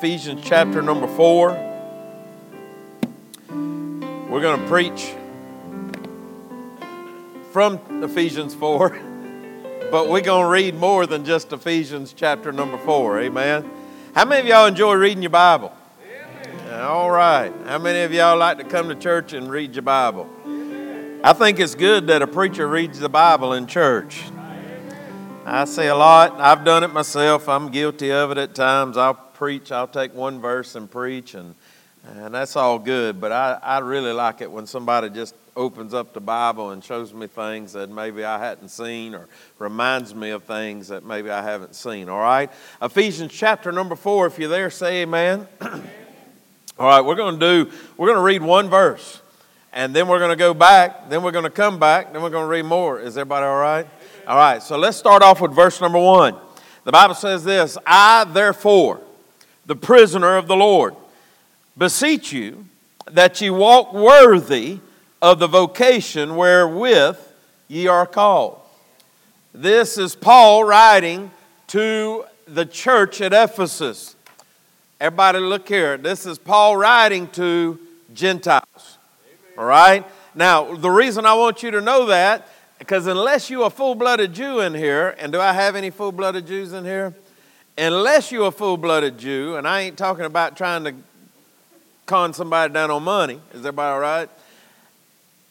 Ephesians chapter number 4. We're going to preach from Ephesians 4, but we're going to read more than just Ephesians chapter number 4. Amen. How many of y'all enjoy reading your Bible? Amen. All right. How many of y'all like to come to church and read your Bible? Amen. I think it's good that a preacher reads the Bible in church. Amen. I say a lot. I've done it myself. I'm guilty of it at times. I'll take one verse and preach, and that's all good. But I really like it when somebody just opens up the Bible and shows me things that maybe I hadn't seen, or reminds me of things that maybe I haven't seen. All right, Ephesians chapter number 4. If you're there, say amen. All right, we're going to read one verse, and then we're going to go back. Then we're going to come back. Then we're going to read more. Is everybody all right? All right. So let's start off with verse number 1. The Bible says this: I therefore, the prisoner of the Lord, beseech you that ye walk worthy of the vocation wherewith ye are called. This is Paul writing to the church at Ephesus. Everybody look here. This is Paul writing to Gentiles. Amen. All right? Now, the reason I want you to know that, because unless you're a full-blooded Jew in here, and do I have any full-blooded Jews in here? Unless you're a full-blooded Jew, and I ain't talking about trying to con somebody down on money. Is everybody all right?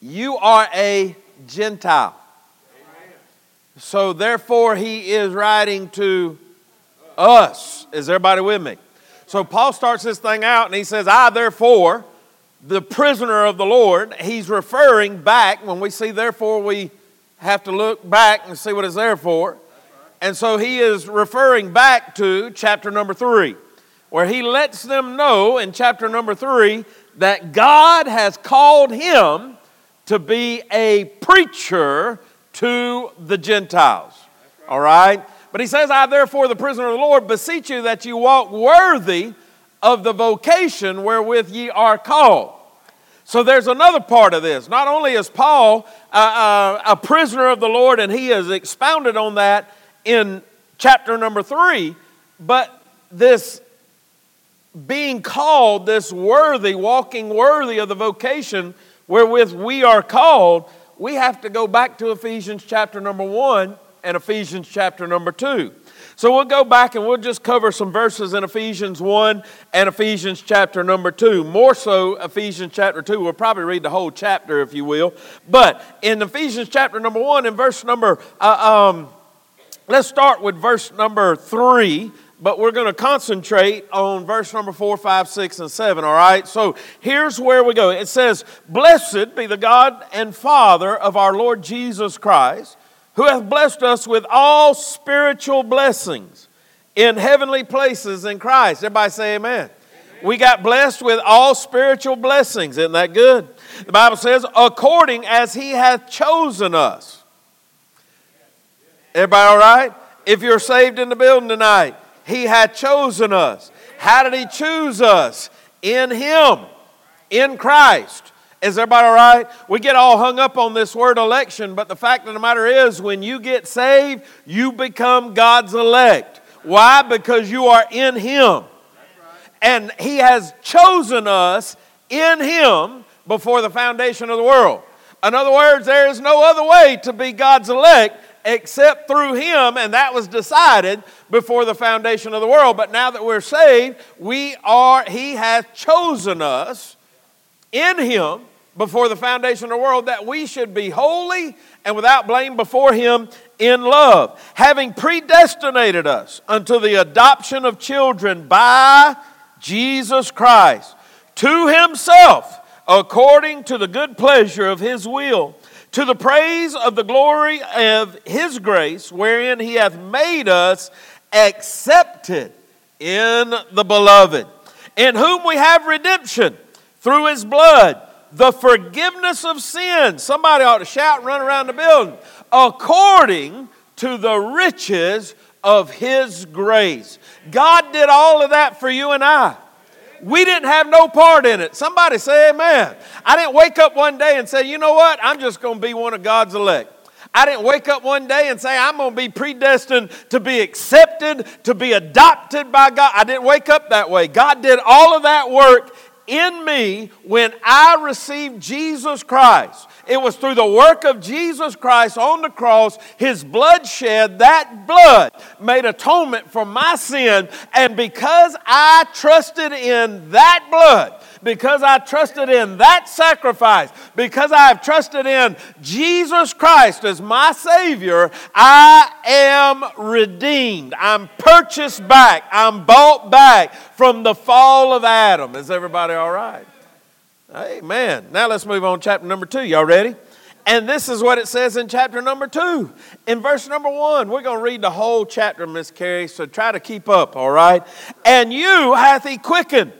You are a Gentile. Amen. So therefore, he is writing to us. Is everybody with me? So Paul starts this thing out, and he says, I therefore, the prisoner of the Lord. He's referring back. When we see therefore, we have to look back and see what it's there for. And so he is referring back to chapter number 3, where he lets them know in chapter number 3 that God has called him to be a preacher to the Gentiles. All right? But he says, I therefore, the prisoner of the Lord, beseech you that you walk worthy of the vocation wherewith ye are called. So there's another part of this. Not only is Paul a prisoner of the Lord, and he has expounded on that in chapter number 3, but this being called, this worthy, walking worthy of the vocation wherewith we are called, we have to go back to Ephesians chapter number 1 and Ephesians chapter number 2. So we'll go back and we'll just cover some verses in Ephesians 1 and Ephesians chapter number 2. More so Ephesians chapter 2. We'll probably read the whole chapter, if you will. But in Ephesians chapter number 1 and verse number let's start with verse number 3, but we're going to concentrate on verse number 4, 5, 6, and 7, all right? So here's where we go. It says, Blessed be the God and Father of our Lord Jesus Christ, who hath blessed us with all spiritual blessings in heavenly places in Christ. Everybody say amen. Amen. We got blessed with all spiritual blessings. Isn't that good? The Bible says, according as he hath chosen us. Everybody all right? If you're saved in the building tonight, he had chosen us. How did he choose us? In him, in Christ. Is everybody all right? We get all hung up on this word election, but the fact of the matter is, when you get saved, you become God's elect. Why? Because you are in him. And he has chosen us in him before the foundation of the world. In other words, there is no other way to be God's elect except through him, and that was decided before the foundation of the world. But now that we're saved, he has chosen us in him before the foundation of the world, that we should be holy and without blame before him in love, having predestinated us unto the adoption of children by Jesus Christ to himself, according to the good pleasure of his will, to the praise of the glory of his grace, wherein he hath made us accepted in the beloved, in whom we have redemption through his blood, the forgiveness of sins. Somebody ought to shout and run around the building. According to the riches of his grace. God did all of that for you and I. We didn't have no part in it. Somebody say amen. I didn't wake up one day and say, you know what? I'm just going to be one of God's elect. I didn't wake up one day and say, I'm going to be predestined to be accepted, to be adopted by God. I didn't wake up that way. God did all of that work in me when I received Jesus Christ. It was through the work of Jesus Christ on the cross, His blood shed, that blood made atonement for my sin. And because I trusted in that blood, because I trusted in that sacrifice, because I have trusted in Jesus Christ as my Savior, I am redeemed. I'm purchased back. I'm bought back from the fall of Adam. Is everybody all right? Amen. Now let's move on to chapter number 2. Y'all ready? And this is what it says in chapter number 2. In verse number 1, we're going to read the whole chapter, Miss Carrie, so try to keep up, all right? And you hath He quickened,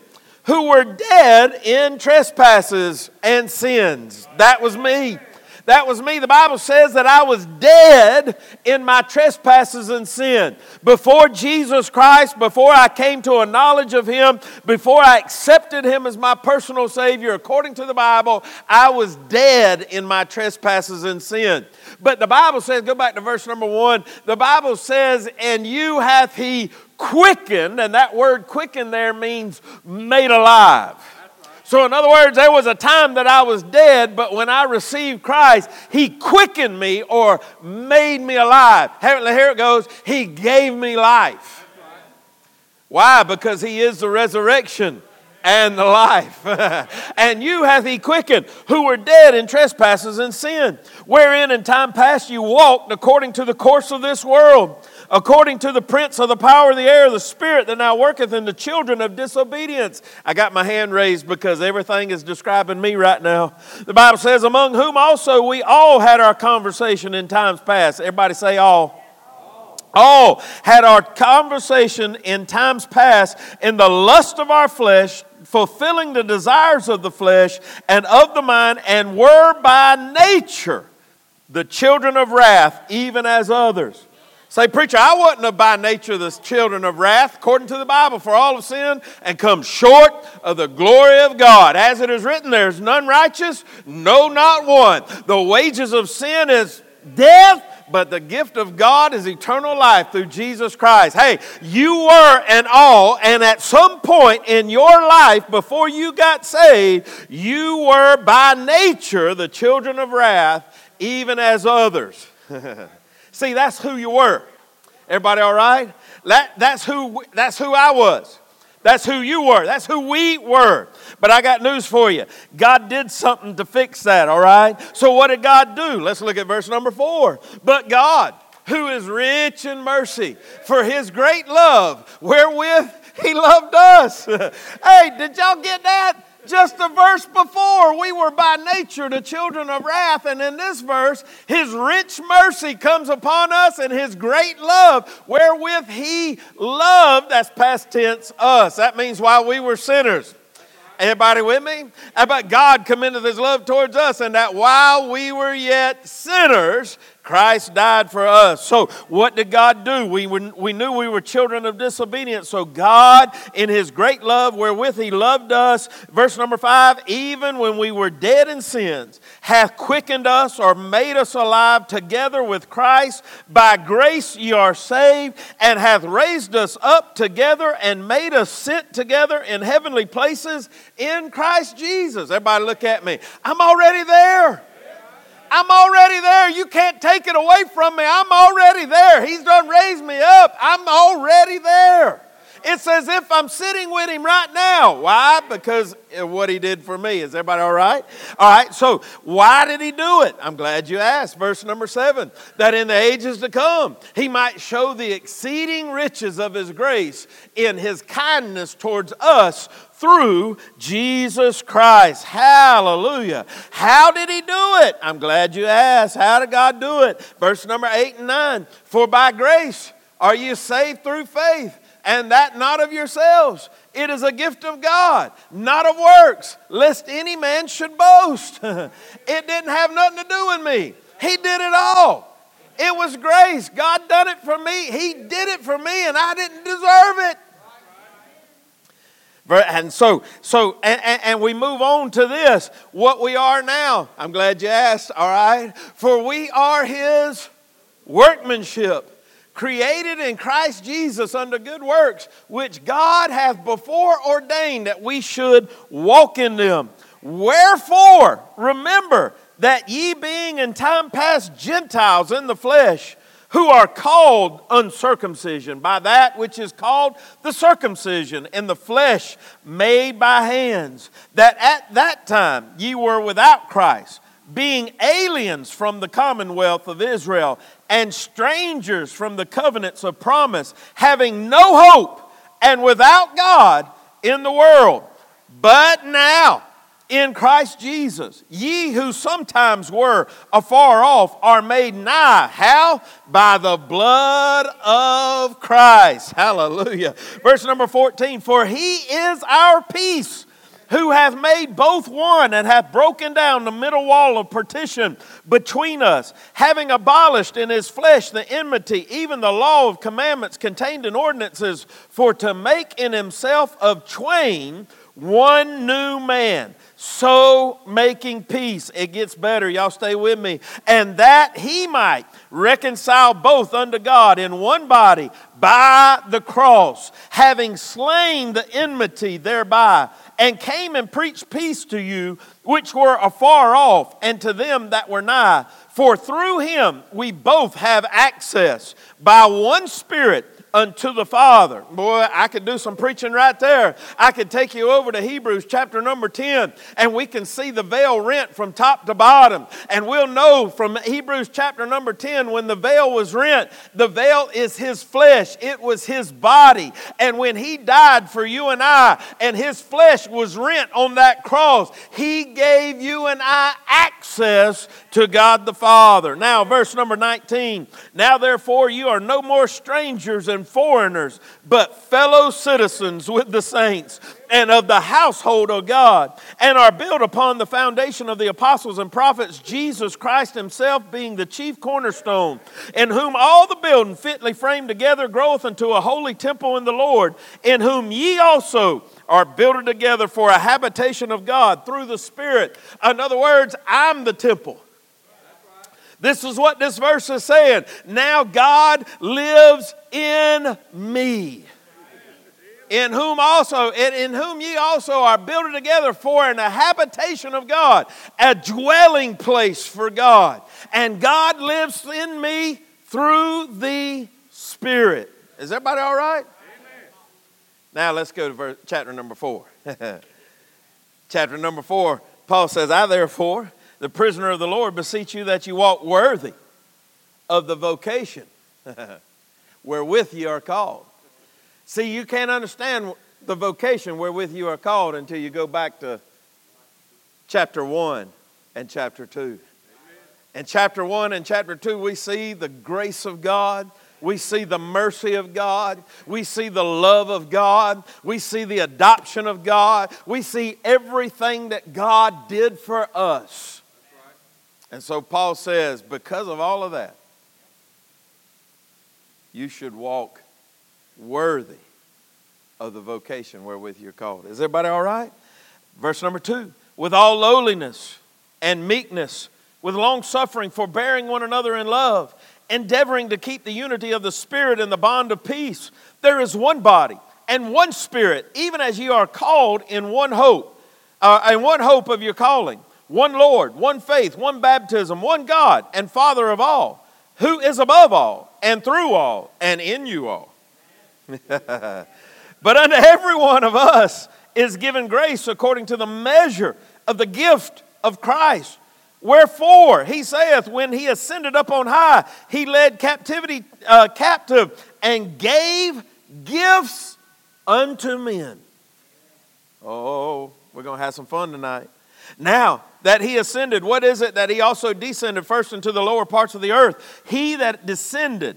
who were dead in trespasses and sins. That was me. That was me. The Bible says that I was dead in my trespasses and sin. Before Jesus Christ, before I came to a knowledge of Him, before I accepted Him as my personal Savior, according to the Bible, I was dead in my trespasses and sin. But the Bible says, go back to verse number 1, the Bible says, and you hath He quickened, and that word quickened there means made alive. So in other words, there was a time that I was dead, but when I received Christ, He quickened me or made me alive. Here it goes. He gave me life. Why? Because He is the resurrection and the life. And you hath He quickened, who were dead in trespasses and sin, wherein in time past you walked according to the course of this world, according to the prince of the power of the air, the spirit that now worketh in the children of disobedience. I got my hand raised because everything is describing me right now. The Bible says, among whom also we all had our conversation in times past. Everybody say all. All had our conversation in times past in the lust of our flesh, fulfilling the desires of the flesh and of the mind, and were by nature the children of wrath, even as others. Say, preacher, I wasn't by nature the children of wrath, according to the Bible, for all of sin, and come short of the glory of God. As it is written, there is none righteous, no, not one. The wages of sin is death, but the gift of God is eternal life through Jesus Christ. Hey, you were and all, and at some point in your life, before you got saved, you were by nature the children of wrath, even as others. See, that's who you were. Everybody all right? That's who I was. That's who you were. That's who we were. But I got news for you. God did something to fix that, all right? So what did God do? Let's look at verse number 4. But God, who is rich in mercy, for His great love, wherewith He loved us. Hey, did y'all get that? Just the verse before, we were by nature the children of wrath. And in this verse, His rich mercy comes upon us and His great love, wherewith He loved, that's past tense, us. That means while we were sinners. Everybody with me? But God commendeth His love towards us, and that while we were yet sinners, Christ died for us. So what did God do? We knew we were children of disobedience. So God, in His great love wherewith He loved us, verse number 5, even when we were dead in sins, hath quickened us or made us alive together with Christ. By grace ye are saved, and hath raised us up together and made us sit together in heavenly places in Christ Jesus. Everybody look at me. I'm already there. I'm already there. You can't take it away from me. I'm already there. He's done raised me up. I'm already there. It's as if I'm sitting with Him right now. Why? Because of what He did for me. Is everybody all right? All right, so why did He do it? I'm glad you asked. Verse number 7, that in the ages to come He might show the exceeding riches of His grace in His kindness towards us through Jesus Christ. Hallelujah. How did He do it? I'm glad you asked. How did God do it? Verse number 8 and 9, for by grace are you saved through faith, and that not of yourselves. It is a gift of God, not of works, lest any man should boast. It didn't have nothing to do with me. He did it all. It was grace. God done it for me. He did it for me, and I didn't deserve it. And so we move on to this, what we are now. I'm glad you asked, all right? For we are His workmanship, created in Christ Jesus unto good works, which God hath before ordained that we should walk in them. Wherefore, remember that ye being in time past Gentiles in the flesh, who are called uncircumcision by that which is called the circumcision in the flesh made by hands, that at that time ye were without Christ, being aliens from the commonwealth of Israel and strangers from the covenants of promise, having no hope and without God in the world. But now, in Christ Jesus, ye who sometimes were afar off are made nigh. How? By the blood of Christ. Hallelujah. Verse number 14, for He is our peace, who hath made both one and hath broken down the middle wall of partition between us, having abolished in His flesh the enmity, even the law of commandments contained in ordinances, for to make in Himself of twain one new man, so making peace. It gets better. Y'all stay with me. And that He might reconcile both unto God in one body by the cross, having slain the enmity thereby, and came and preached peace to you which were afar off, and to them that were nigh. For through Him we both have access by one Spirit unto the Father. Boy, I could do some preaching right there. I could take you over to Hebrews chapter number 10, and we can see the veil rent from top to bottom. And we'll know from Hebrews chapter number 10, when the veil was rent, the veil is His flesh. It was His body. And when He died for you and I, and His flesh was rent on that cross, He gave you and I access to God the Father. Now, verse number 19, now therefore you are no more strangers and foreigners, but fellow citizens with the saints and of the household of God, and are built upon the foundation of the apostles and prophets, Jesus Christ Himself being the chief cornerstone, in whom all the building fitly framed together groweth unto a holy temple in the Lord, in whom ye also are builded together for a habitation of God through the Spirit. In other words, I'm the temple. This is what this verse is saying. Now God lives in me, in whom ye also are builded together for an habitation of God, a dwelling place for God. And God lives in me through the Spirit. Is everybody all right? Amen. Now let's go to chapter number 4. Chapter number 4, Paul says, I therefore, the prisoner of the Lord, beseech you that you walk worthy of the vocation wherewith you are called. See, you can't understand the vocation wherewith you are called until you go back to chapter 1 and chapter 2. Amen. In chapter 1 and chapter 2, we see the grace of God. We see the mercy of God. We see the love of God. We see the adoption of God. We see everything that God did for us. And so Paul says, because of all of that, you should walk worthy of the vocation wherewith you're called. Is everybody all right? Verse number 2, with all lowliness and meekness, with long suffering, forbearing one another in love, endeavoring to keep the unity of the Spirit in the bond of peace. There is one body and one Spirit, even as you are called in one hope, of your calling, one Lord, one faith, one baptism, one God and Father of all, who is above all and through all and in you all. But unto every one of us is given grace according to the measure of the gift of Christ. Wherefore, He saith, when He ascended up on high, He led captivity captive and gave gifts unto men. Oh, we're going to have some fun tonight. Now that He ascended, what is it that He also descended first into the lower parts of the earth? He that descended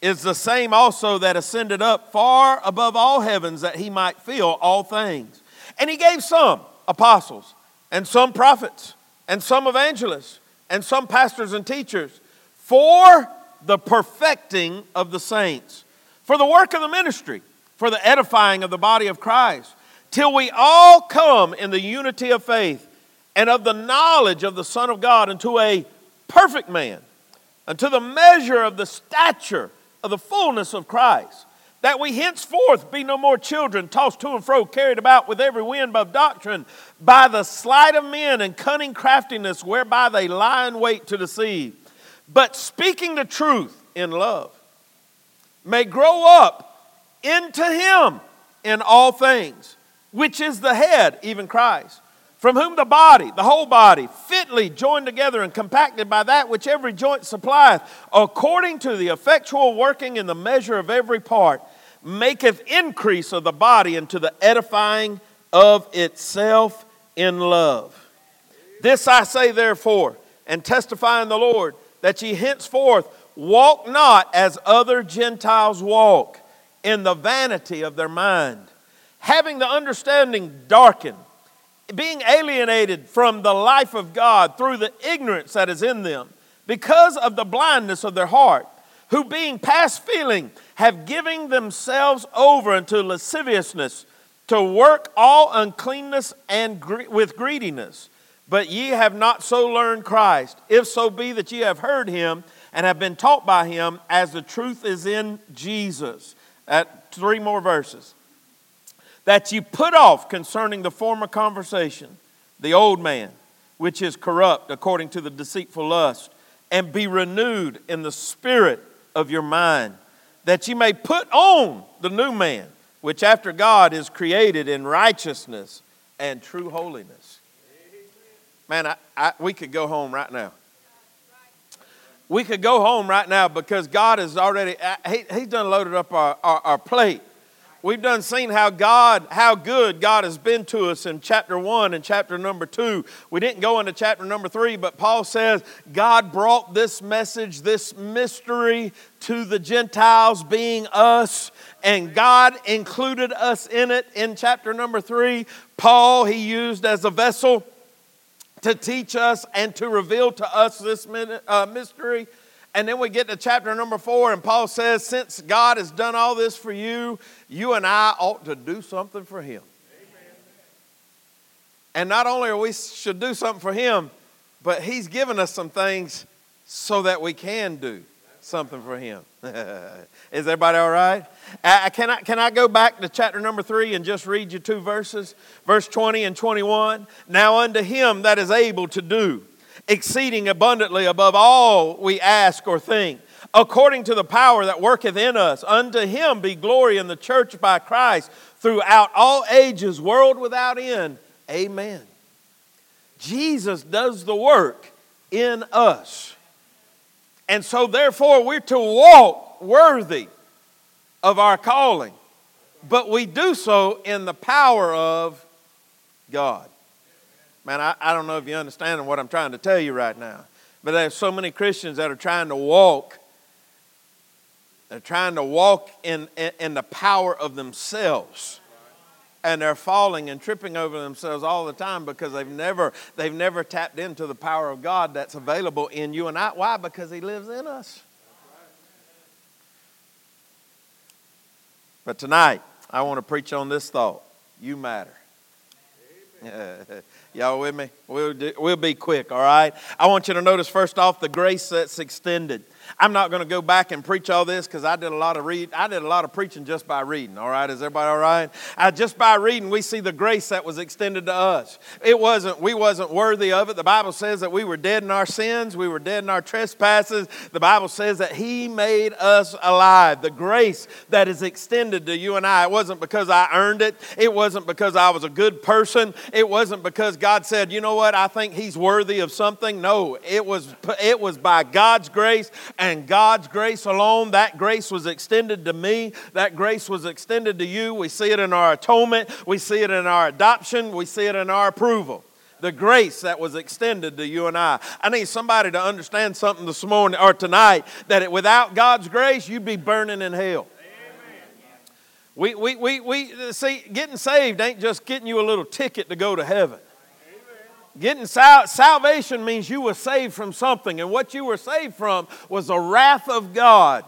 is the same also that ascended up far above all heavens, that He might fill all things. And He gave some apostles, and some prophets, and some evangelists, and some pastors and teachers, for the perfecting of the saints, for the work of the ministry, for the edifying of the body of Christ, till we all come in the unity of faith and of the knowledge of the Son of God unto a perfect man, unto the measure of the stature of the fullness of Christ, that we henceforth be no more children, tossed to and fro, carried about with every wind of doctrine, by the sleight of men and cunning craftiness, whereby they lie in wait to deceive, but speaking the truth in love, may grow up into Him in all things, which is the head, even Christ, from whom the body, the whole body, fitly joined together and compacted by that which every joint supplieth, according to the effectual working in the measure of every part, maketh increase of the body unto the edifying of itself in love. This I say therefore, and testify in the Lord, that ye henceforth walk not as other Gentiles walk, in the vanity of their mind, having the understanding darkened, being alienated from the life of God through the ignorance that is in them, because of the blindness of their heart, who being past feeling have given themselves over unto lasciviousness, to work all uncleanness and with greediness. But ye have not so learned Christ, if so be that ye have heard Him and have been taught by Him, as the truth is in Jesus. At three more verses. That you put off concerning the former conversation, the old man, which is corrupt according to the deceitful lust, and be renewed in the spirit of your mind, that you may put on the new man, which after God is created in righteousness and true holiness. Man, we could go home right now. We could go home right now because God has already, He's done loaded up our plate. We've done seen how good God has been to us in chapter 1 and chapter number 2. We didn't go into chapter number 3, but Paul says God brought this message, this mystery to the Gentiles being us, and God included us in it. In chapter number 3, Paul, he used as a vessel to teach us and to reveal to us this mystery. And then we get to chapter number 4, and Paul says, since God has done all this for you, you and I ought to do something for Him. Amen. And not only are we should do something for Him, but He's given us some things so that we can do something for Him. Is everybody all right? Can I go back to chapter number 3 and just read you two verses? Verse 20 and 21. Now unto Him that is able to do exceeding abundantly above all we ask or think, according to the power that worketh in us. Unto Him be glory in the church by Christ throughout all ages, world without end. Amen. Jesus does the work in us. And so therefore we're to walk worthy of our calling. But we do so in the power of God. Man, I don't know if you understand what I'm trying to tell you right now. But there's so many Christians that are trying to walk. They're trying to walk in the power of themselves. And they're falling and tripping over themselves all the time because they've never tapped into the power of God that's available in you and I. Why? Because He lives in us. But tonight, I want to preach on this thought. You matter. Y'all with me? We'll be quick, all right? I want you to notice first off the grace that's extended. I'm not going to go back and preach all this because I did a lot of preaching just by reading, all right? Is everybody all right? Just by reading, we see the grace that was extended to us. We wasn't worthy of it. The Bible says that we were dead in our sins. We were dead in our trespasses. The Bible says that He made us alive. The grace that is extended to you and I, it wasn't because I earned it. It wasn't because I was a good person. It wasn't because God said, you know what, I think he's worthy of something. No, it was by God's grace and God's grace alone. That grace was extended to me. That grace was extended to you. We see it in our atonement. We see it in our adoption. We see it in our approval. The grace that was extended to you and I. I need somebody to understand something this morning or tonight, that without God's grace, you'd be burning in hell. We see, getting saved ain't just getting you a little ticket to go to heaven. Getting salvation means you were saved from something, and what you were saved from was the wrath of God.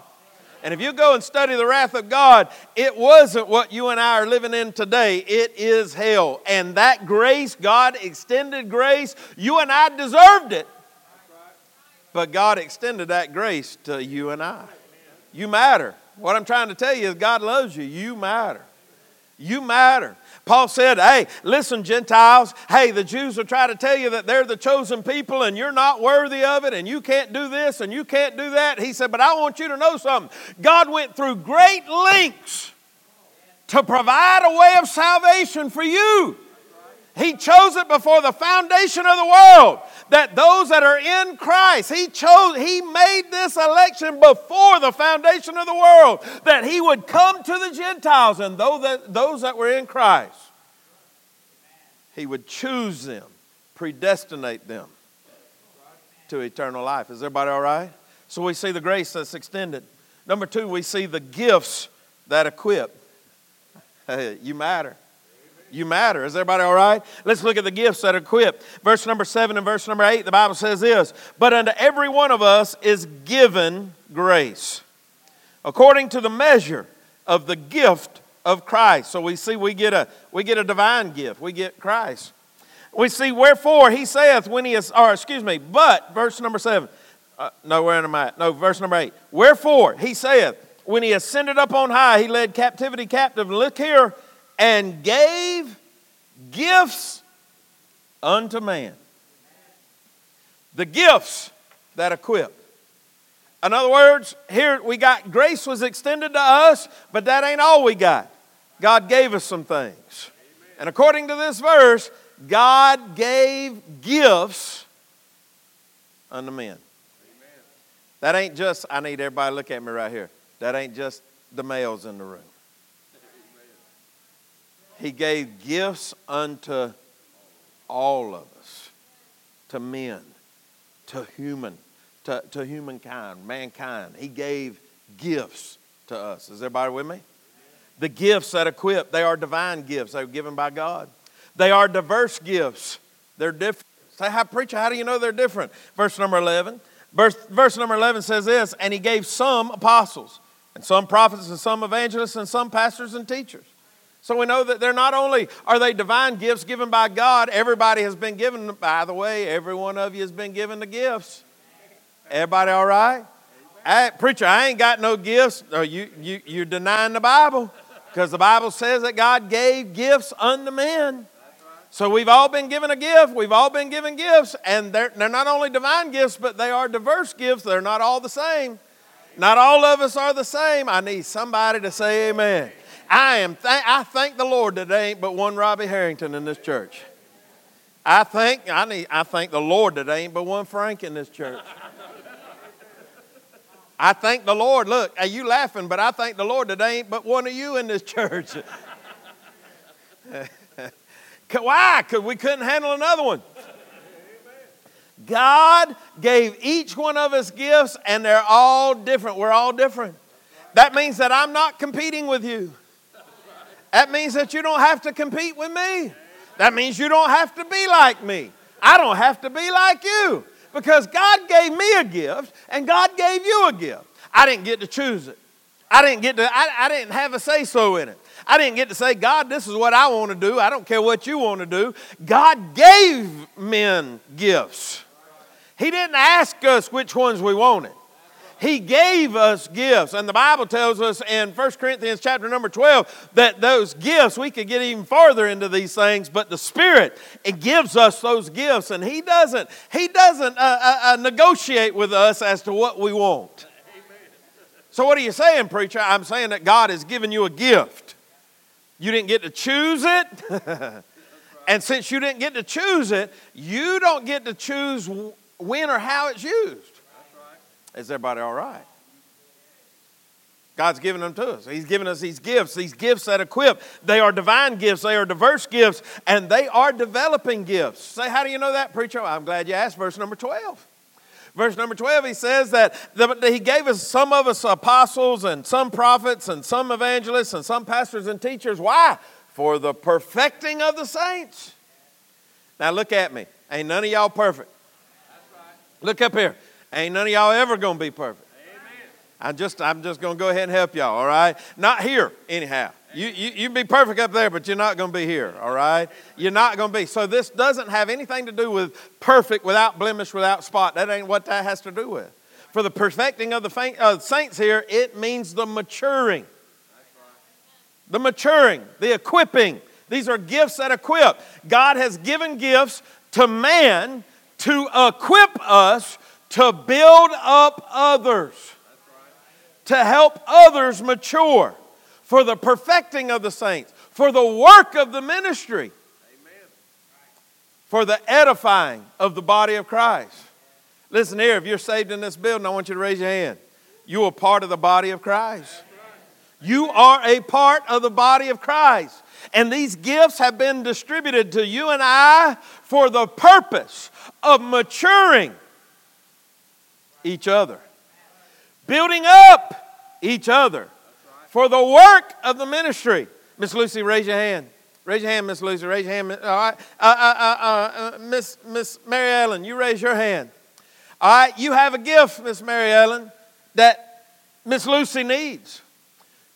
And if you go and study the wrath of God, it wasn't what you and I are living in today. It is hell. And that grace, God extended grace, you and I deserved it. But God extended that grace to you and I. You matter. What I'm trying to tell you is God loves you. You matter. You matter. Paul said, hey, listen, Gentiles. Hey, the Jews will try to tell you that they're the chosen people and you're not worthy of it and you can't do this and you can't do that. He said, but I want you to know something. God went through great lengths to provide a way of salvation for you. He chose it before the foundation of the world that those that are in Christ, He made this election before the foundation of the world that He would come to the Gentiles and those that were in Christ. He would choose them, predestinate them to eternal life. Is everybody all right? So we see the grace that's extended. Number two, we see the gifts that equip. Hey, you matter. You matter. Is everybody all right? Let's look at the gifts that are equipped. Verse number 7 and verse number 8, the Bible says this, but unto every one of us is given grace, according to the measure of the gift of Christ. So we see we get a divine gift. We get Christ. We see wherefore he saith when he is, verse number 7. Verse number 8. Wherefore he saith when he ascended up on high, he led captivity captive. Look here. And gave gifts unto man. The gifts that equip. In other words, here we got grace was extended to us, but that ain't all we got. God gave us some things. And according to this verse, God gave gifts unto men. That ain't just, I need everybody to look at me right here. That ain't just the males in the room. He gave gifts unto all of us, to men, to humankind, mankind. He gave gifts to us. Is everybody with me? The gifts that equip, they are divine gifts. They were given by God. They are diverse gifts. They're different. Say, preacher, how do you know they're different? Verse number 11. Verse number 11 says this, and he gave some apostles, and some prophets, and some evangelists, and some pastors and teachers. So we know that they're not only are they divine gifts given by God, everybody has been given, by the way, every one of you has been given the gifts. Everybody all right? Preacher, I ain't got no gifts. No, you're denying the Bible because the Bible says that God gave gifts unto men. So we've all been given a gift. We've all been given gifts. And they're not only divine gifts, but they are diverse gifts. They're not all the same. Not all of us are the same. I need somebody to say amen. I thank the Lord that there ain't but one Robbie Harrington in this church. I thank the Lord that there ain't but one Frank in this church. I thank the Lord. Look, are you laughing? But I thank the Lord that there ain't but one of you in this church. Why? Because we couldn't handle another one. God gave each one of us gifts, and they're all different. We're all different. That means that I'm not competing with you. That means that you don't have to compete with me. That means you don't have to be like me. I don't have to be like you because God gave me a gift and God gave you a gift. I didn't get to choose it. I didn't have a say-so in it. I didn't get to say, God, this is what I want to do. I don't care what you want to do. God gave men gifts. He didn't ask us which ones we wanted. He gave us gifts. And the Bible tells us in 1 Corinthians chapter number 12 that those gifts, we could get even farther into these things, but the Spirit, it gives us those gifts. And He doesn't negotiate with us as to what we want. So what are you saying, preacher? I'm saying that God has given you a gift. You didn't get to choose it. And since you didn't get to choose it, you don't get to choose when or how it's used. Is everybody all right? God's given them to us. He's given us these gifts that equip. They are divine gifts. They are diverse gifts. And they are developing gifts. Say, how do you know that, preacher? I'm glad you asked. Verse number 12. Verse number 12, he says that he gave us some of us apostles and some prophets and some evangelists and some pastors and teachers. Why? For the perfecting of the saints. Now look at me. Ain't none of y'all perfect. That's right. Look up here. Ain't none of y'all ever going to be perfect. Amen. I'm just going to go ahead and help y'all, all right? Not here, anyhow. You'd be perfect up there, but you're not going to be here, all right? You're not going to be. So this doesn't have anything to do with perfect, without blemish, without spot. That ain't what that has to do with. For the perfecting of the saints here, it means the maturing. The maturing, the equipping. These are gifts that equip. God has given gifts to man to equip us to build up others, to help others mature, for the perfecting of the saints, for the work of the ministry, for the edifying of the body of Christ. Listen here, if you're saved in this building, I want you to raise your hand. You are part of the body of Christ. You are a part of the body of Christ. And these gifts have been distributed to you and I for the purpose of maturing each other, building up each other for the work of the ministry. Miss Lucy, raise your hand. Raise your hand, Miss Lucy. Raise your hand. All right. Miss Mary Ellen, you raise your hand. All right. You have a gift, Miss Mary Ellen, that Miss Lucy needs.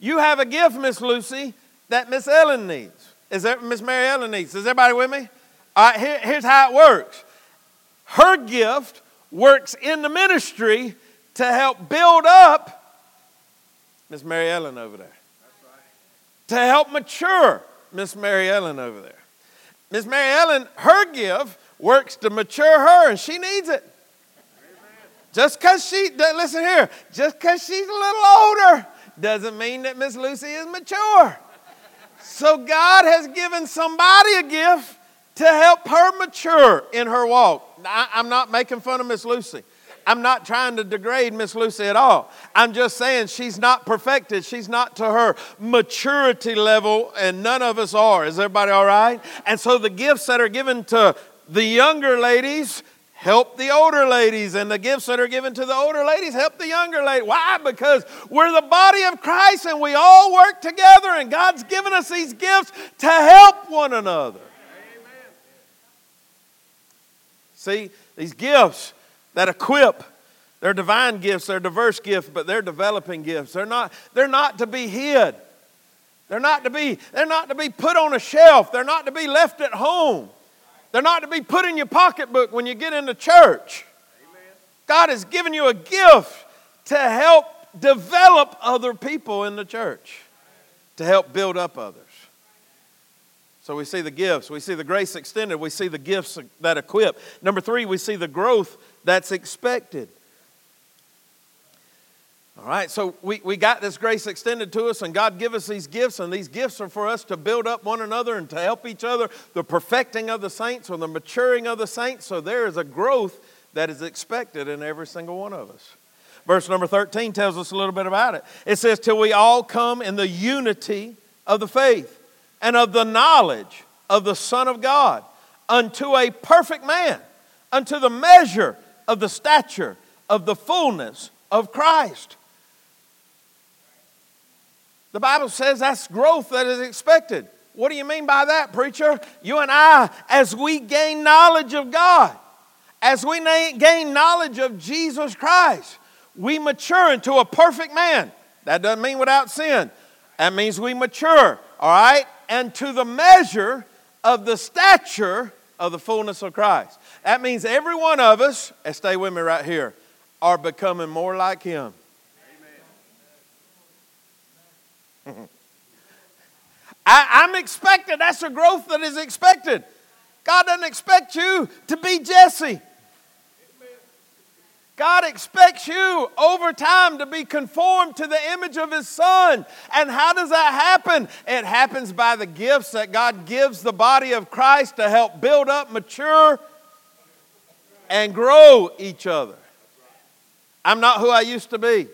You have a gift, Miss Lucy, that Miss Ellen needs. Is there Miss Mary Ellen needs? Is everybody with me? All right, here's how it works. Her gift works in the ministry to help build up Miss Mary Ellen over there. That's right. To help mature Miss Mary Ellen over there. Miss Mary Ellen, her gift works to mature her, and she needs it. Amen. Just because she's a little older doesn't mean that Miss Lucy is mature. So God has given somebody a gift to help her mature in her walk. I'm not making fun of Miss Lucy. I'm not trying to degrade Miss Lucy at all. I'm just saying she's not perfected. She's not to her maturity level, and none of us are. Is everybody all right? And so the gifts that are given to the younger ladies help the older ladies, and the gifts that are given to the older ladies help the younger ladies. Why? Because we're the body of Christ and we all work together, and God's given us these gifts to help one another. Amen. See, these gifts that equip, they're divine gifts, they're diverse gifts, but they're developing gifts. They're not to be hid. They're not to be put on a shelf. They're not to be left at home. They're not to be put in your pocketbook when you get into church. Amen. God has given you a gift to help develop other people in the church, to help build up others. So we see the gifts. We see the grace extended. We see the gifts that equip. Number three, we see the growth that's expected. All right, so we got this grace extended to us, and God give us these gifts, and these gifts are for us to build up one another and to help each other, the perfecting of the saints or the maturing of the saints. So there is a growth that is expected in every single one of us. Verse number 13 tells us a little bit about it. It says, till we all come in the unity of the faith and of the knowledge of the Son of God, unto a perfect man, unto the measure of the stature of the fullness of Christ. The Bible says that's growth that is expected. What do you mean by that, preacher? You and I, as we gain knowledge of God, as we gain knowledge of Jesus Christ, we mature into a perfect man. That doesn't mean without sin. That means we mature, all right? And to the measure of the stature of the fullness of Christ. That means every one of us, and stay with me right here, are becoming more like Him. I'm expected. That's a growth that is expected. God doesn't expect you to be Jesse. God expects you over time to be conformed to the image of His Son. And how does that happen? It happens by the gifts that God gives the body of Christ to help build up, mature, and grow each other. I'm not who I used to be.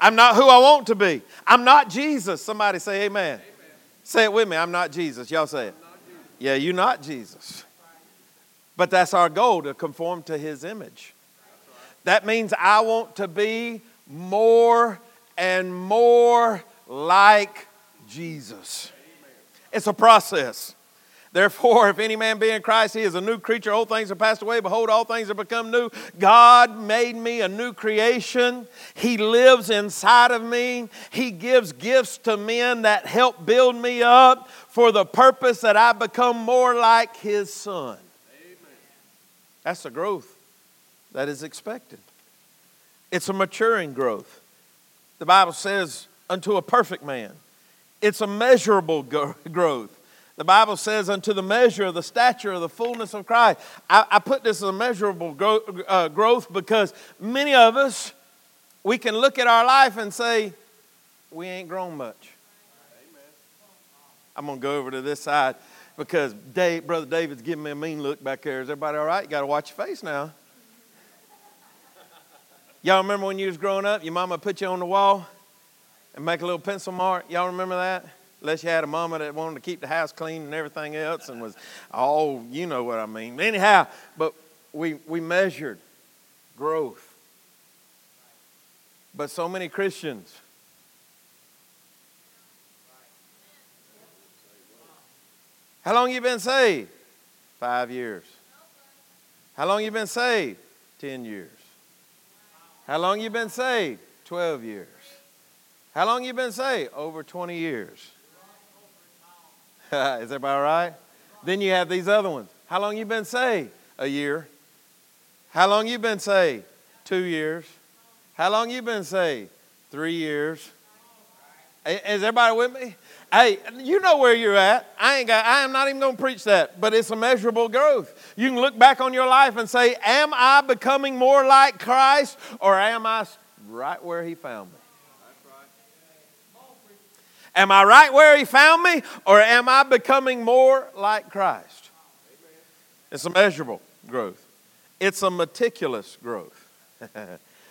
I'm not who I want to be. I'm not Jesus. Somebody say amen. Amen. Say it with me. I'm not Jesus. Y'all say it. Yeah, you're not Jesus. But that's our goal, to conform to His image. Right. That means I want to be more and more like Jesus. Amen. It's a process. Therefore, if any man be in Christ, he is a new creature. Old things are passed away. Behold, all things are become new. God made me a new creation. He lives inside of me. He gives gifts to men that help build me up for the purpose that I become more like His Son. Amen. That's the growth that is expected. It's a maturing growth. The Bible says, unto a perfect man. It's a measurable growth. The Bible says unto the measure of the stature of the fullness of Christ. I put this as a measurable growth because many of us, we can look at our life and say, we ain't grown much. Amen. I'm going to go over to this side because Brother David's giving me a mean look back there. Is everybody all right? You got to watch your face now. Y'all remember when you was growing up, your mama put you on the wall and make a little pencil mark? Y'all remember that? Unless you had a mama that wanted to keep the house clean and everything else and was all, you know what I mean. Anyhow, but we measured growth. But so many Christians, how long you been saved? 5 years. How long you been saved? 10 years. How long you been saved? 12 years. How long you been saved? Over 20 years. Is everybody all right? Then you have these other ones. How long you been saved? A year. How long you been saved? 2 years. How long you been saved? 3 years. Is everybody with me? Hey, you know where you're at. I am not even going to preach that, but it's a measurable growth. You can look back on your life and say, am I becoming more like Christ, or am I right where He found me? Am I right where He found me, or am I becoming more like Christ? It's a measurable growth. It's a meticulous growth.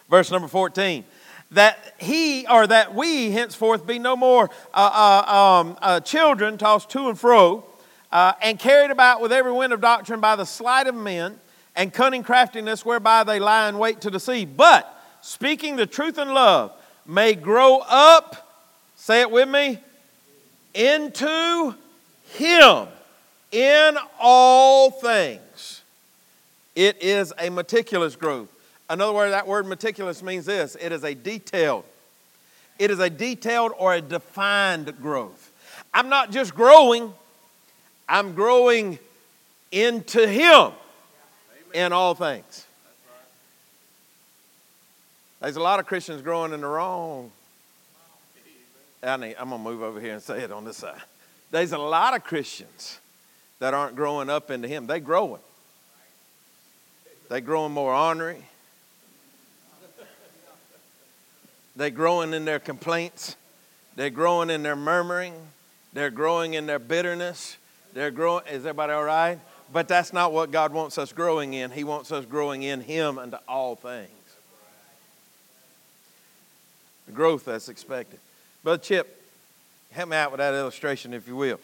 Verse number 14, that we henceforth be no more children tossed to and fro and carried about with every wind of doctrine by the sleight of men and cunning craftiness whereby they lie in wait to deceive. But speaking the truth in love may grow up. Say it with me. Into Him in all things. It is a meticulous growth. Another word, that word meticulous means this. It is a detailed. It is a detailed or a defined growth. I'm not just growing. I'm growing into Him in all things. There's a lot of Christians growing in the wrong. I'm going to move over here and say it on this side. There's a lot of Christians that aren't growing up into Him. They're growing. They're growing more ornery. They're growing in their complaints. They're growing in their murmuring. They're growing in their bitterness. They're growing. Is everybody all right? But that's not what God wants us growing in. He wants us growing in Him into all things. The growth that's expected. Brother Chip, help me out with that illustration, if you will.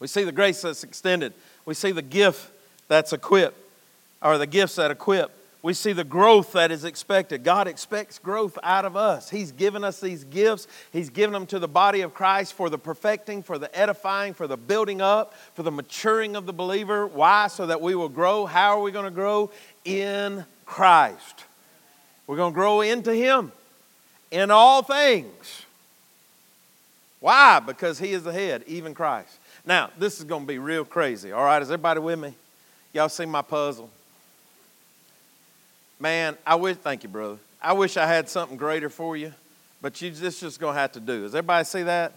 We see the grace that's extended. We see the gift that's equipped, or the gifts that equip. We see the growth that is expected. God expects growth out of us. He's given us these gifts. He's given them to the body of Christ for the perfecting, for the edifying, for the building up, for the maturing of the believer. Why? So that we will grow. How are we going to grow? In Christ. We're going to grow into Him. In all things. Why? Because He is the head, even Christ. Now, this is going to be real crazy. All right, is everybody with me? Y'all see my puzzle? Man, thank you, brother. I wish I had something greater for you, but this is just going to have to do. Does everybody see that?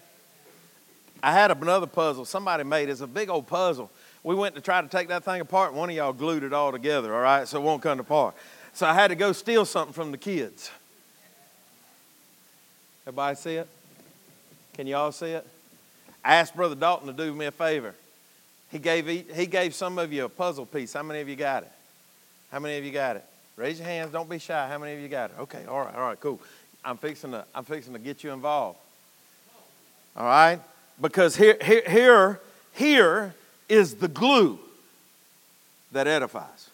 I had another puzzle somebody made. It's a big old puzzle. We went to try to take that thing apart, and one of y'all glued it all together, all right, so it won't come apart. So I had to go steal something from the kids. Everybody see it? Can you all see it? I asked Brother Dalton to do me a favor. He gave some of you a puzzle piece. How many of you got it? How many of you got it? Raise your hands. Don't be shy. How many of you got it? Okay. All right. Cool. I'm fixing to get you involved. All right. Because here is the glue that edifies.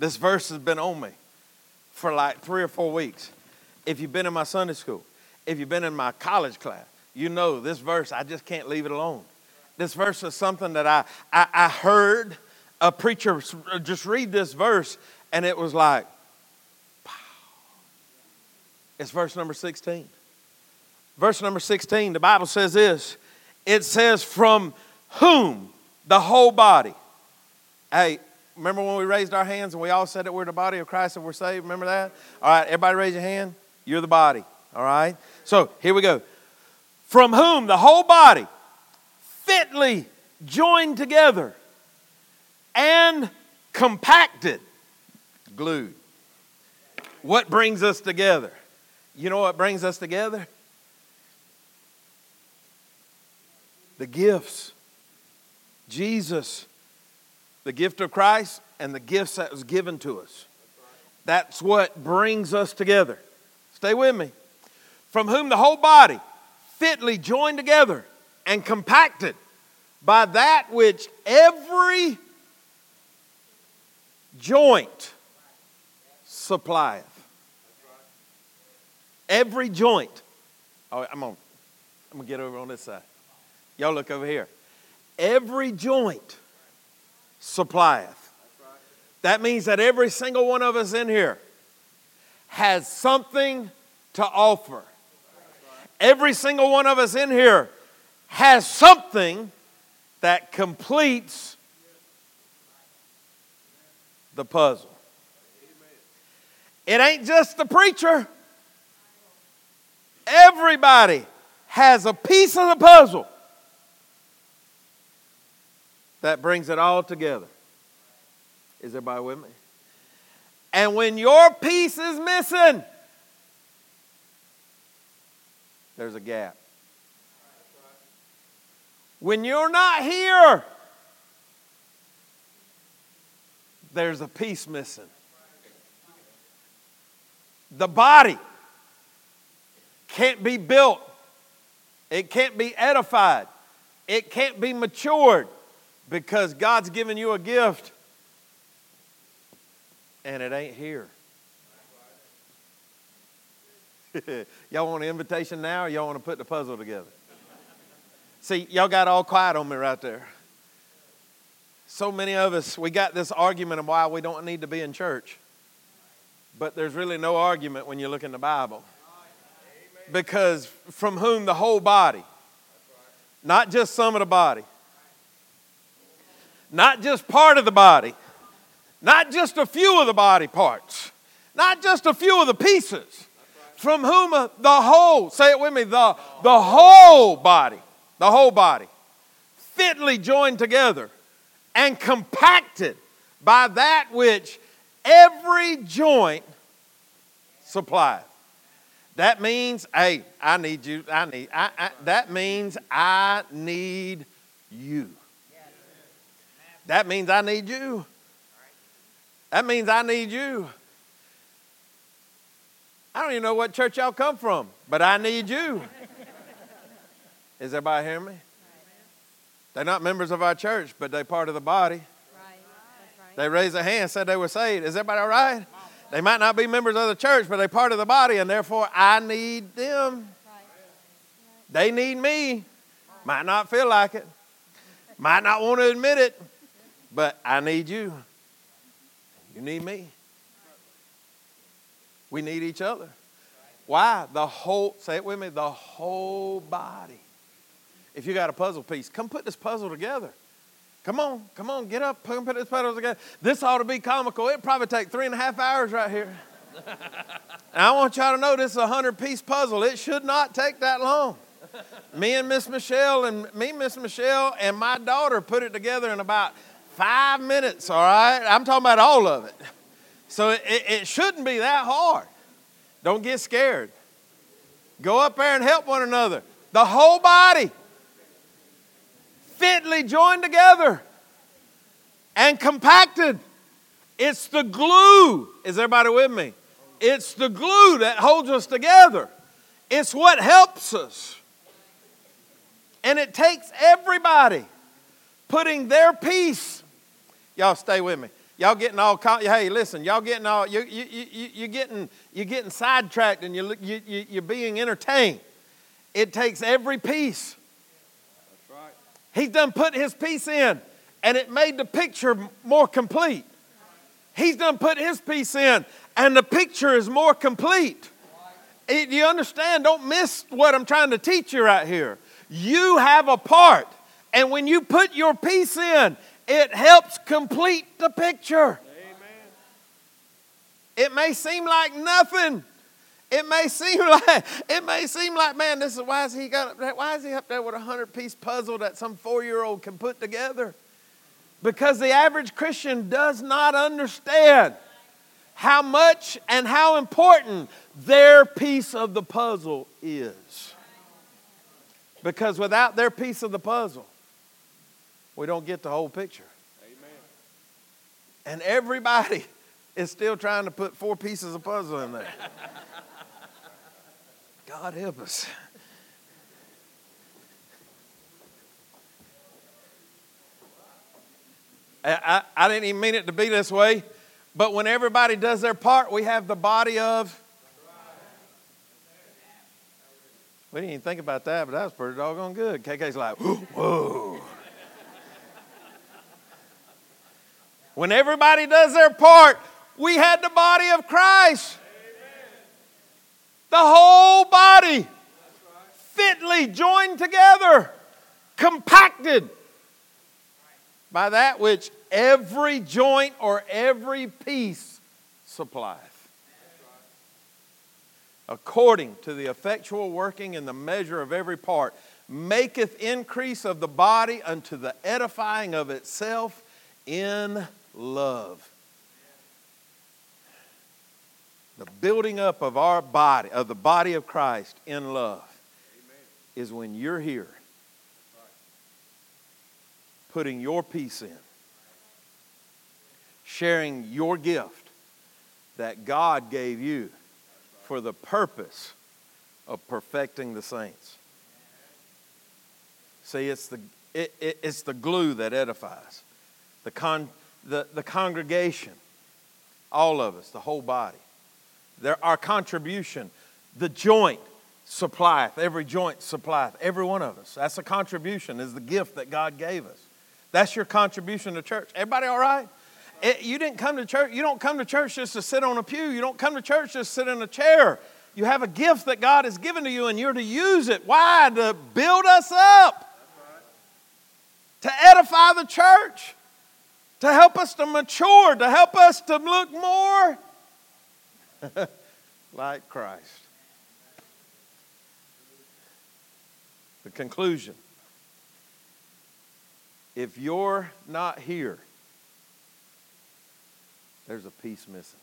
This verse has been on me for like 3 or 4 weeks. If you've been in my Sunday school, if you've been in my college class, you know this verse, I just can't leave it alone. This verse is something that I heard a preacher just read this verse, and it was like, wow. It's verse number 16. Verse number 16, the Bible says this. It says, from whom the whole body. Hey, remember when we raised our hands and we all said that we're the body of Christ and we're saved? Remember that? All right, everybody raise your hand. You're the body, all right? So here we go. From whom the whole body fitly joined together and compacted, glued. What brings us together? You know what brings us together? The gifts. Jesus, the gift of Christ and the gifts that was given to us. That's what brings us together. Stay with me. From whom the whole body fitly joined together and compacted by that which every joint supplieth. Every joint. Oh, I'm gonna get over on this side. Y'all look over here. Every joint supplieth. That means that every single one of us in here has something to offer. Every single one of us in here has something that completes the puzzle. It ain't just the preacher. Everybody has a piece of the puzzle that brings it all together. Is everybody with me? And when your piece is missing, there's a gap. When you're not here, there's a piece missing. The body can't be built. It can't be edified. It can't be matured because God's given you a gift and it ain't here. Y'all want an invitation now or y'all want to put the puzzle together? See, y'all got all quiet on me right there. So many of us, we got this argument of why we don't need to be in church. But there's really no argument when you look in the Bible. Because from whom the whole body, not just some of the body, not just part of the body, not just a few of the body parts, not just a few of the pieces, from whom the whole, say it with me, the whole body, the whole body, fitly joined together and compacted by that which every joint supplies. That means, hey, I need you. That means I need you. That means I need you. That means I need you. I don't even know what church y'all come from, but I need you. Is everybody hearing me? They're not members of our church, but they're part of the body. They raised their hand, said they were saved. Is everybody all right? They might not be members of the church, but they're part of the body, and therefore I need them. They need me. Might not feel like it. Might not want to admit it, but I need you. You need me. We need each other. Why? The whole, say it with me, the whole body. If you got a puzzle piece, come put this puzzle together. Come on, get up, put this pedal together. This ought to be comical. It'd probably take 3.5 hours right here. And I want y'all to know this is a 100-piece puzzle. It should not take that long. Me and Miss Michelle and my daughter put it together in about 5 minutes, all right? I'm talking about all of it. So it shouldn't be that hard. Don't get scared. Go up there and help one another. The whole body. Fitly joined together and compacted. It's the glue. Is everybody with me? It's the glue that holds us together. It's what helps us. And it takes everybody putting their piece. Y'all stay with me. Y'all getting all, hey, listen, y'all getting all, you're getting sidetracked and you're being entertained. It takes every piece. That's right. He's done put his piece in, and it made the picture more complete. He's done put his piece in, and the picture is more complete. You understand? Don't miss what I'm trying to teach you right here. You have a part, and when you put your piece in, it helps complete the picture. Amen. It may seem like nothing. It may seem like, man, this is why is he up there with a 100-piece puzzle that some 4-year-old can put together? Because the average Christian does not understand how much and how important their piece of the puzzle is. Because without their piece of the puzzle, we don't get the whole picture. Amen. And everybody is still trying to put 4 pieces of puzzle in there. God help us. I didn't even mean it to be this way, but when everybody does their part, we have the body of... We didn't even think about that, but that was pretty doggone good. KK's like, whoa. When everybody does their part, we had the body of Christ. Amen. The whole body, fitly joined together, compacted by that which every joint or every piece supplieth. According to the effectual working and the measure of every part, maketh increase of the body unto the edifying of itself in love. The building up of our body, of the body of Christ in love, is when you're here putting your piece in, sharing your gift that God gave you for the purpose of perfecting the saints. See, it's the glue that edifies. The congregation, all of us, the whole body, our contribution, the joint supplieth, every joint supplieth, every one of us. That's a contribution, is the gift that God gave us. That's your contribution to church. Everybody all right? You didn't come to church. You don't come to church just to sit on a pew. You don't come to church just to sit in a chair. You have a gift that God has given to you, and you're to use it. Why? To build us up, to edify the church, to help us to mature, to help us to look more like Christ. The conclusion. If you're not here, there's a piece missing.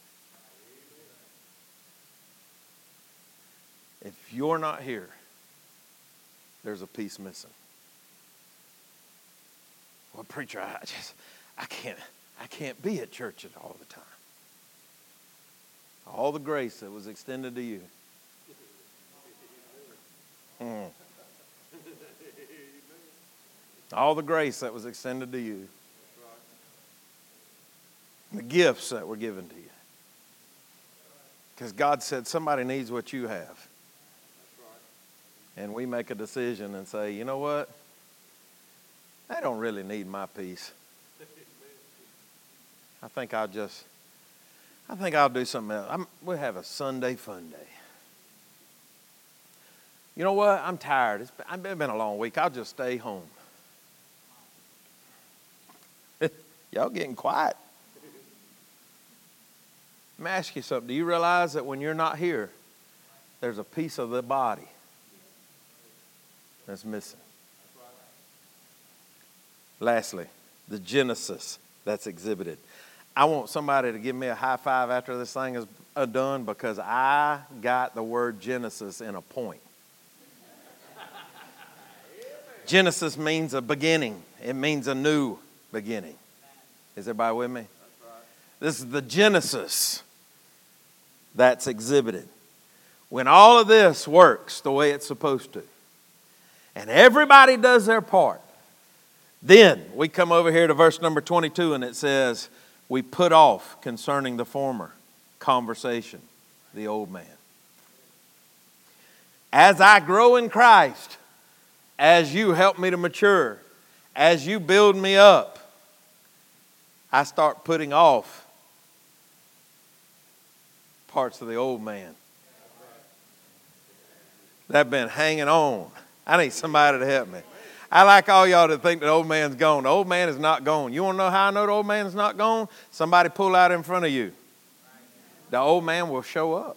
If you're not here, there's a piece missing. Well, preacher, I can't be at church all the time. All the grace that was extended to you. All the grace that was extended to you. The gifts that were given to you. Because God said somebody needs what you have. And we make a decision and say, you know what? I don't really need my piece. I think I'll do something else. We'll have a Sunday fun day. You know what? I'm tired. It's been a long week. I'll just stay home. Y'all getting quiet. Let me ask you something. Do you realize that when you're not here, there's a piece of the body that's missing? Lastly, the Genesis that's exhibited. I want somebody to give me a high five after this thing is done, because I got the word Genesis in a point. Genesis means a beginning. It means a new beginning. Is everybody with me? This is the Genesis that's exhibited. When all of this works the way it's supposed to, and everybody does their part, then we come over here to verse number 22, and it says, we put off concerning the former conversation, the old man. As I grow in Christ, as you help me to mature, as you build me up, I start putting off parts of the old man that have been hanging on. I need somebody to help me. I like all y'all to think that the old man's gone. The old man is not gone. You want to know how I know the old man's not gone? Somebody pull out in front of you. The old man will show up.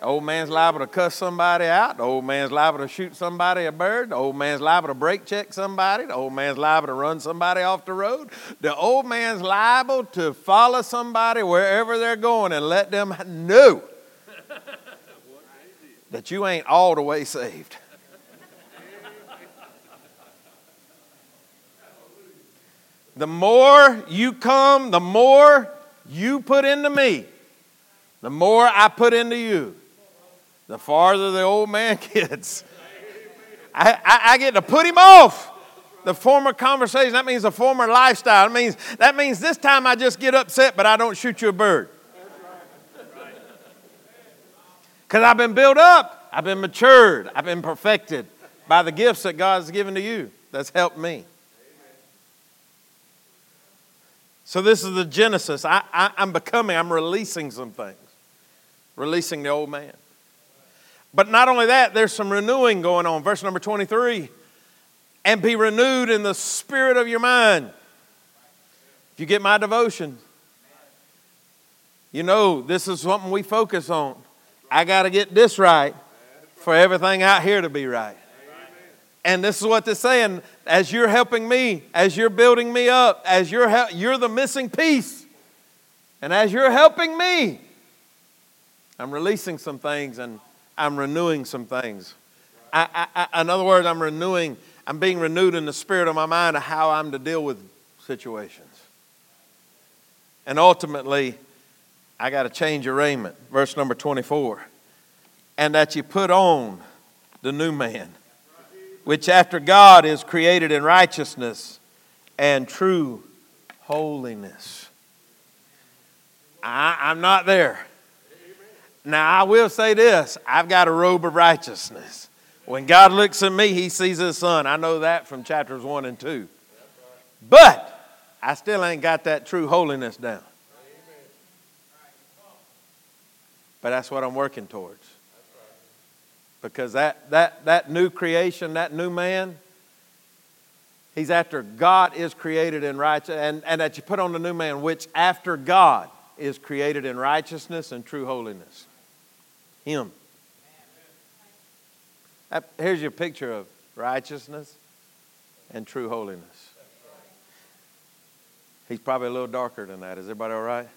The old man's liable to cuss somebody out. The old man's liable to shoot somebody a bird. The old man's liable to brake check somebody. The old man's liable to run somebody off the road. The old man's liable to follow somebody wherever they're going and let them know that you ain't all the way saved. The more you come, the more you put into me, the more I put into you, the farther the old man gets. I get to put him off the former conversation. That means the former lifestyle. That means this time I just get upset, but I don't shoot you a bird. Because I've been built up. I've been matured. I've been perfected by the gifts that God's given to you. That's helped me. So this is the genesis. I'm becoming, I'm releasing some things. Releasing the old man. But not only that, there's some renewing going on. Verse number 23. And be renewed in the spirit of your mind. If you get my devotion, you know this is something we focus on. I got to get this right for everything out here to be right. And this is what they're saying. As you're helping me, as you're building me up, as you're the missing piece. And as you're helping me, I'm releasing some things and I'm renewing some things. In other words, I'm being renewed in the spirit of my mind of how I'm to deal with situations. And ultimately, I got to change your raiment. Verse number 24. And that you put on the new man, which after God is created in righteousness and true holiness. I'm not there. Now, I will say this. I've got a robe of righteousness. When God looks at me, he sees his son. I know that from chapters 1 and 2. But I still ain't got that true holiness down. But that's what I'm working towards. Because that new creation, that new man, he's after God is created in righteousness. And that you put on the new man, which after God is created in righteousness and true holiness. Him. Here's your picture of righteousness and true holiness. He's probably a little darker than that. Is everybody all right?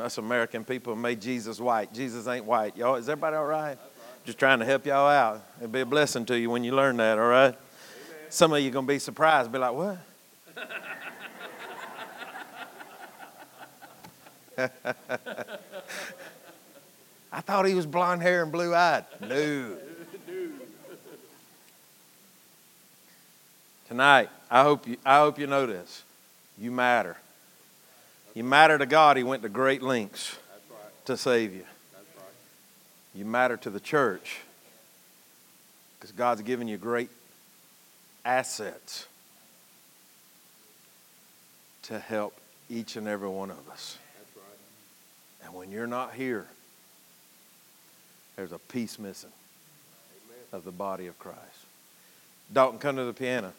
Us American people made Jesus white. Jesus ain't white. Y'all, is everybody all right? Just trying to help y'all out. It'll be a blessing to you when you learn that, all right? Amen. Some of you are going to be surprised. Be like, what? I thought he was blonde hair and blue eyed. No. Tonight, I hope you know this. You matter. You matter to God, he went to great lengths to save you. You matter to the church because God's given you great assets to help each and every one of us. And when you're not here, there's a piece missing of the body of Christ. Dalton, come to the piano.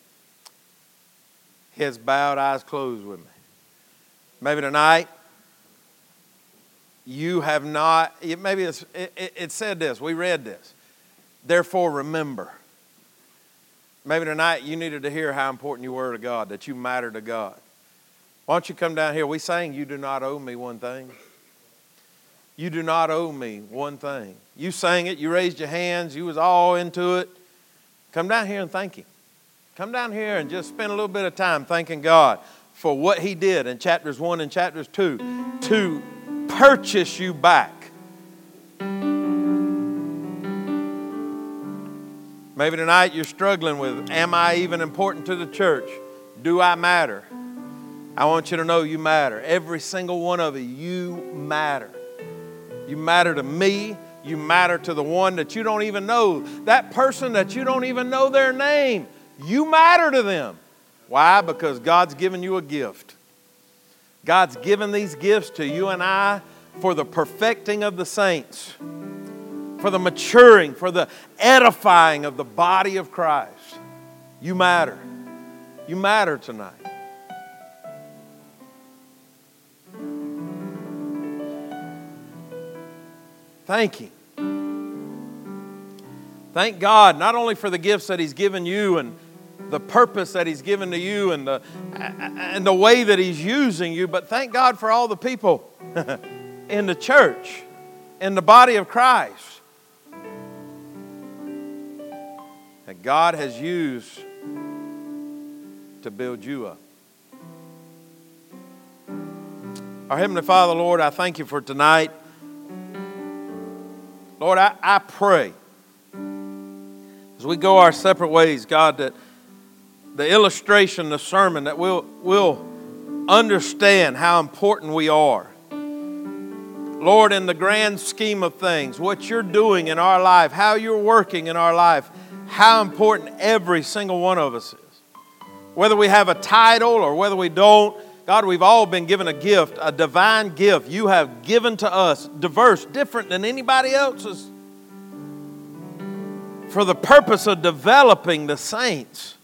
Heads bowed, eyes closed with me. Maybe tonight you have not, it said this, we read this. Therefore, remember. Maybe tonight you needed to hear how important you were to God, that you matter to God. Why don't you come down here? We sang, you do not owe me one thing. You do not owe me one thing. You sang it, you raised your hands, you was all into it. Come down here and thank him. Come down here and just spend a little bit of time thanking God for what he did in chapters 1 and chapters 2 to purchase you back. Maybe tonight you're struggling with, am I even important to the church? Do I matter? I want you to know you matter. Every single one of you, you matter. You matter to me. You matter to the one that you don't even know, that person that you don't even know their name. You matter to them. Why? Because God's given you a gift. God's given these gifts to you and I for the perfecting of the saints, for the maturing, for the edifying of the body of Christ. You matter. You matter tonight. Thank Him. Thank God not only for the gifts that He's given you and the purpose that He's given to you and the way that He's using you, but thank God for all the people in the church, in the body of Christ, that God has used to build you up. Our Heavenly Father, Lord, I thank You for tonight. Lord, I pray as we go our separate ways, God, that the illustration, the sermon, that we'll understand how important we are. Lord, in the grand scheme of things, what You're doing in our life, how You're working in our life, how important every single one of us is. Whether we have a title or whether we don't, God, we've all been given a gift, a divine gift You have given to us, diverse, different than anybody else's, for the purpose of developing the saints.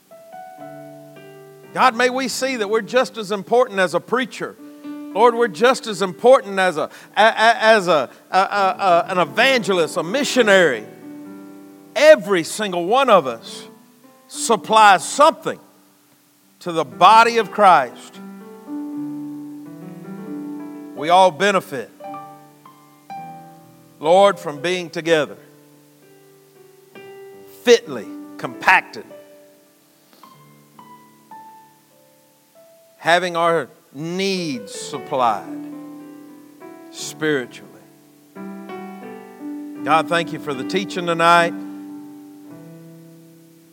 God, may we see that we're just as important as a preacher. Lord, we're just as important as an evangelist, a missionary. Every single one of us supplies something to the body of Christ. We all benefit, Lord, from being together, fitly compacted, having our needs supplied spiritually. God, thank You for the teaching tonight.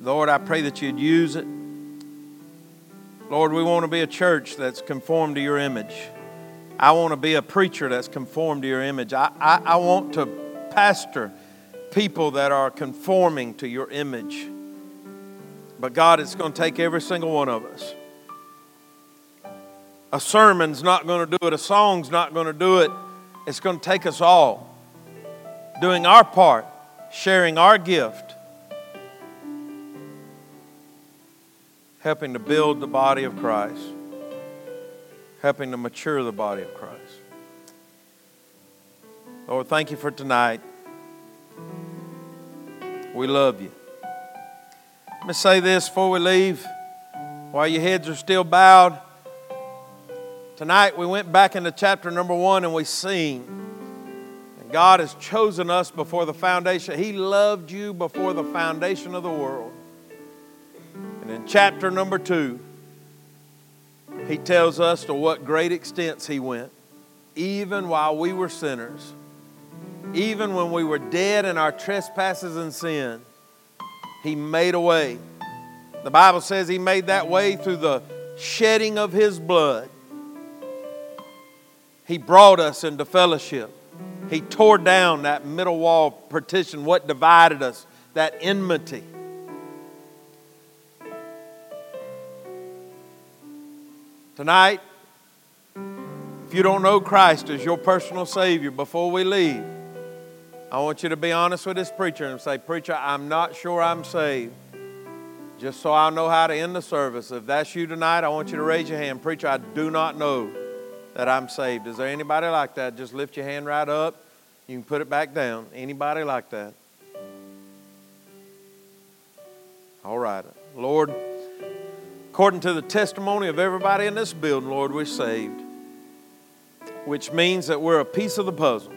Lord, I pray that You'd use it. Lord, we want to be a church that's conformed to Your image. I want to be a preacher that's conformed to Your image. I want to pastor people that are conforming to Your image. But God, it's going to take every single one of us. A sermon's not going to do it. A song's not going to do it. It's going to take us all doing our part, sharing our gift, helping to build the body of Christ, helping to mature the body of Christ. Lord, thank You for tonight. We love You. Let me say this before we leave, while your heads are still bowed. Tonight we went back into chapter number 1 and we seen that God has chosen us before the foundation. He loved you before the foundation of the world. And in chapter number 2, He tells us to what great extents He went, even while we were sinners, even when we were dead in our trespasses and sin, He made a way. The Bible says He made that way through the shedding of His blood. He brought us into fellowship. He tore down that middle wall partition, what divided us, that enmity. Tonight, if you don't know Christ as your personal Savior, before we leave, I want you to be honest with this preacher and say, "Preacher, I'm not sure I'm saved," just so I'll know how to end the service. If that's you tonight, I want you to raise your hand. "Preacher, I do not know that I'm saved." Is there anybody like that? Just lift your hand right up. You can put it back down. Anybody like that? All right. Lord, according to the testimony of everybody in this building, Lord, we're saved, which means that we're a piece of the puzzle.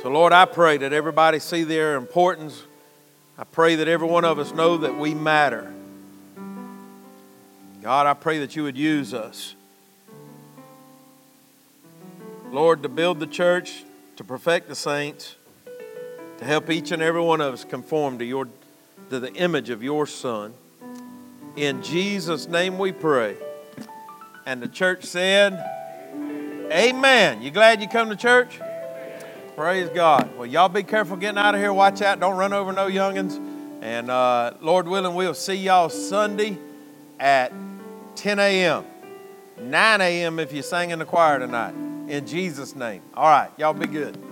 So, Lord, I pray that everybody see their importance. I pray that every one of us know that we matter. God, I pray that You would use us, Lord, to build the church, to perfect the saints, to help each and every one of us conform to the image of Your Son. In Jesus' name we pray. And the church said, Amen. Amen. You glad you come to church? Amen. Praise God. Well, y'all be careful getting out of here. Watch out. Don't run over no youngins. And Lord willing, we'll see y'all Sunday at 10 a.m., 9 a.m. if you sang in the choir tonight. In Jesus' name. All right. Y'all be good.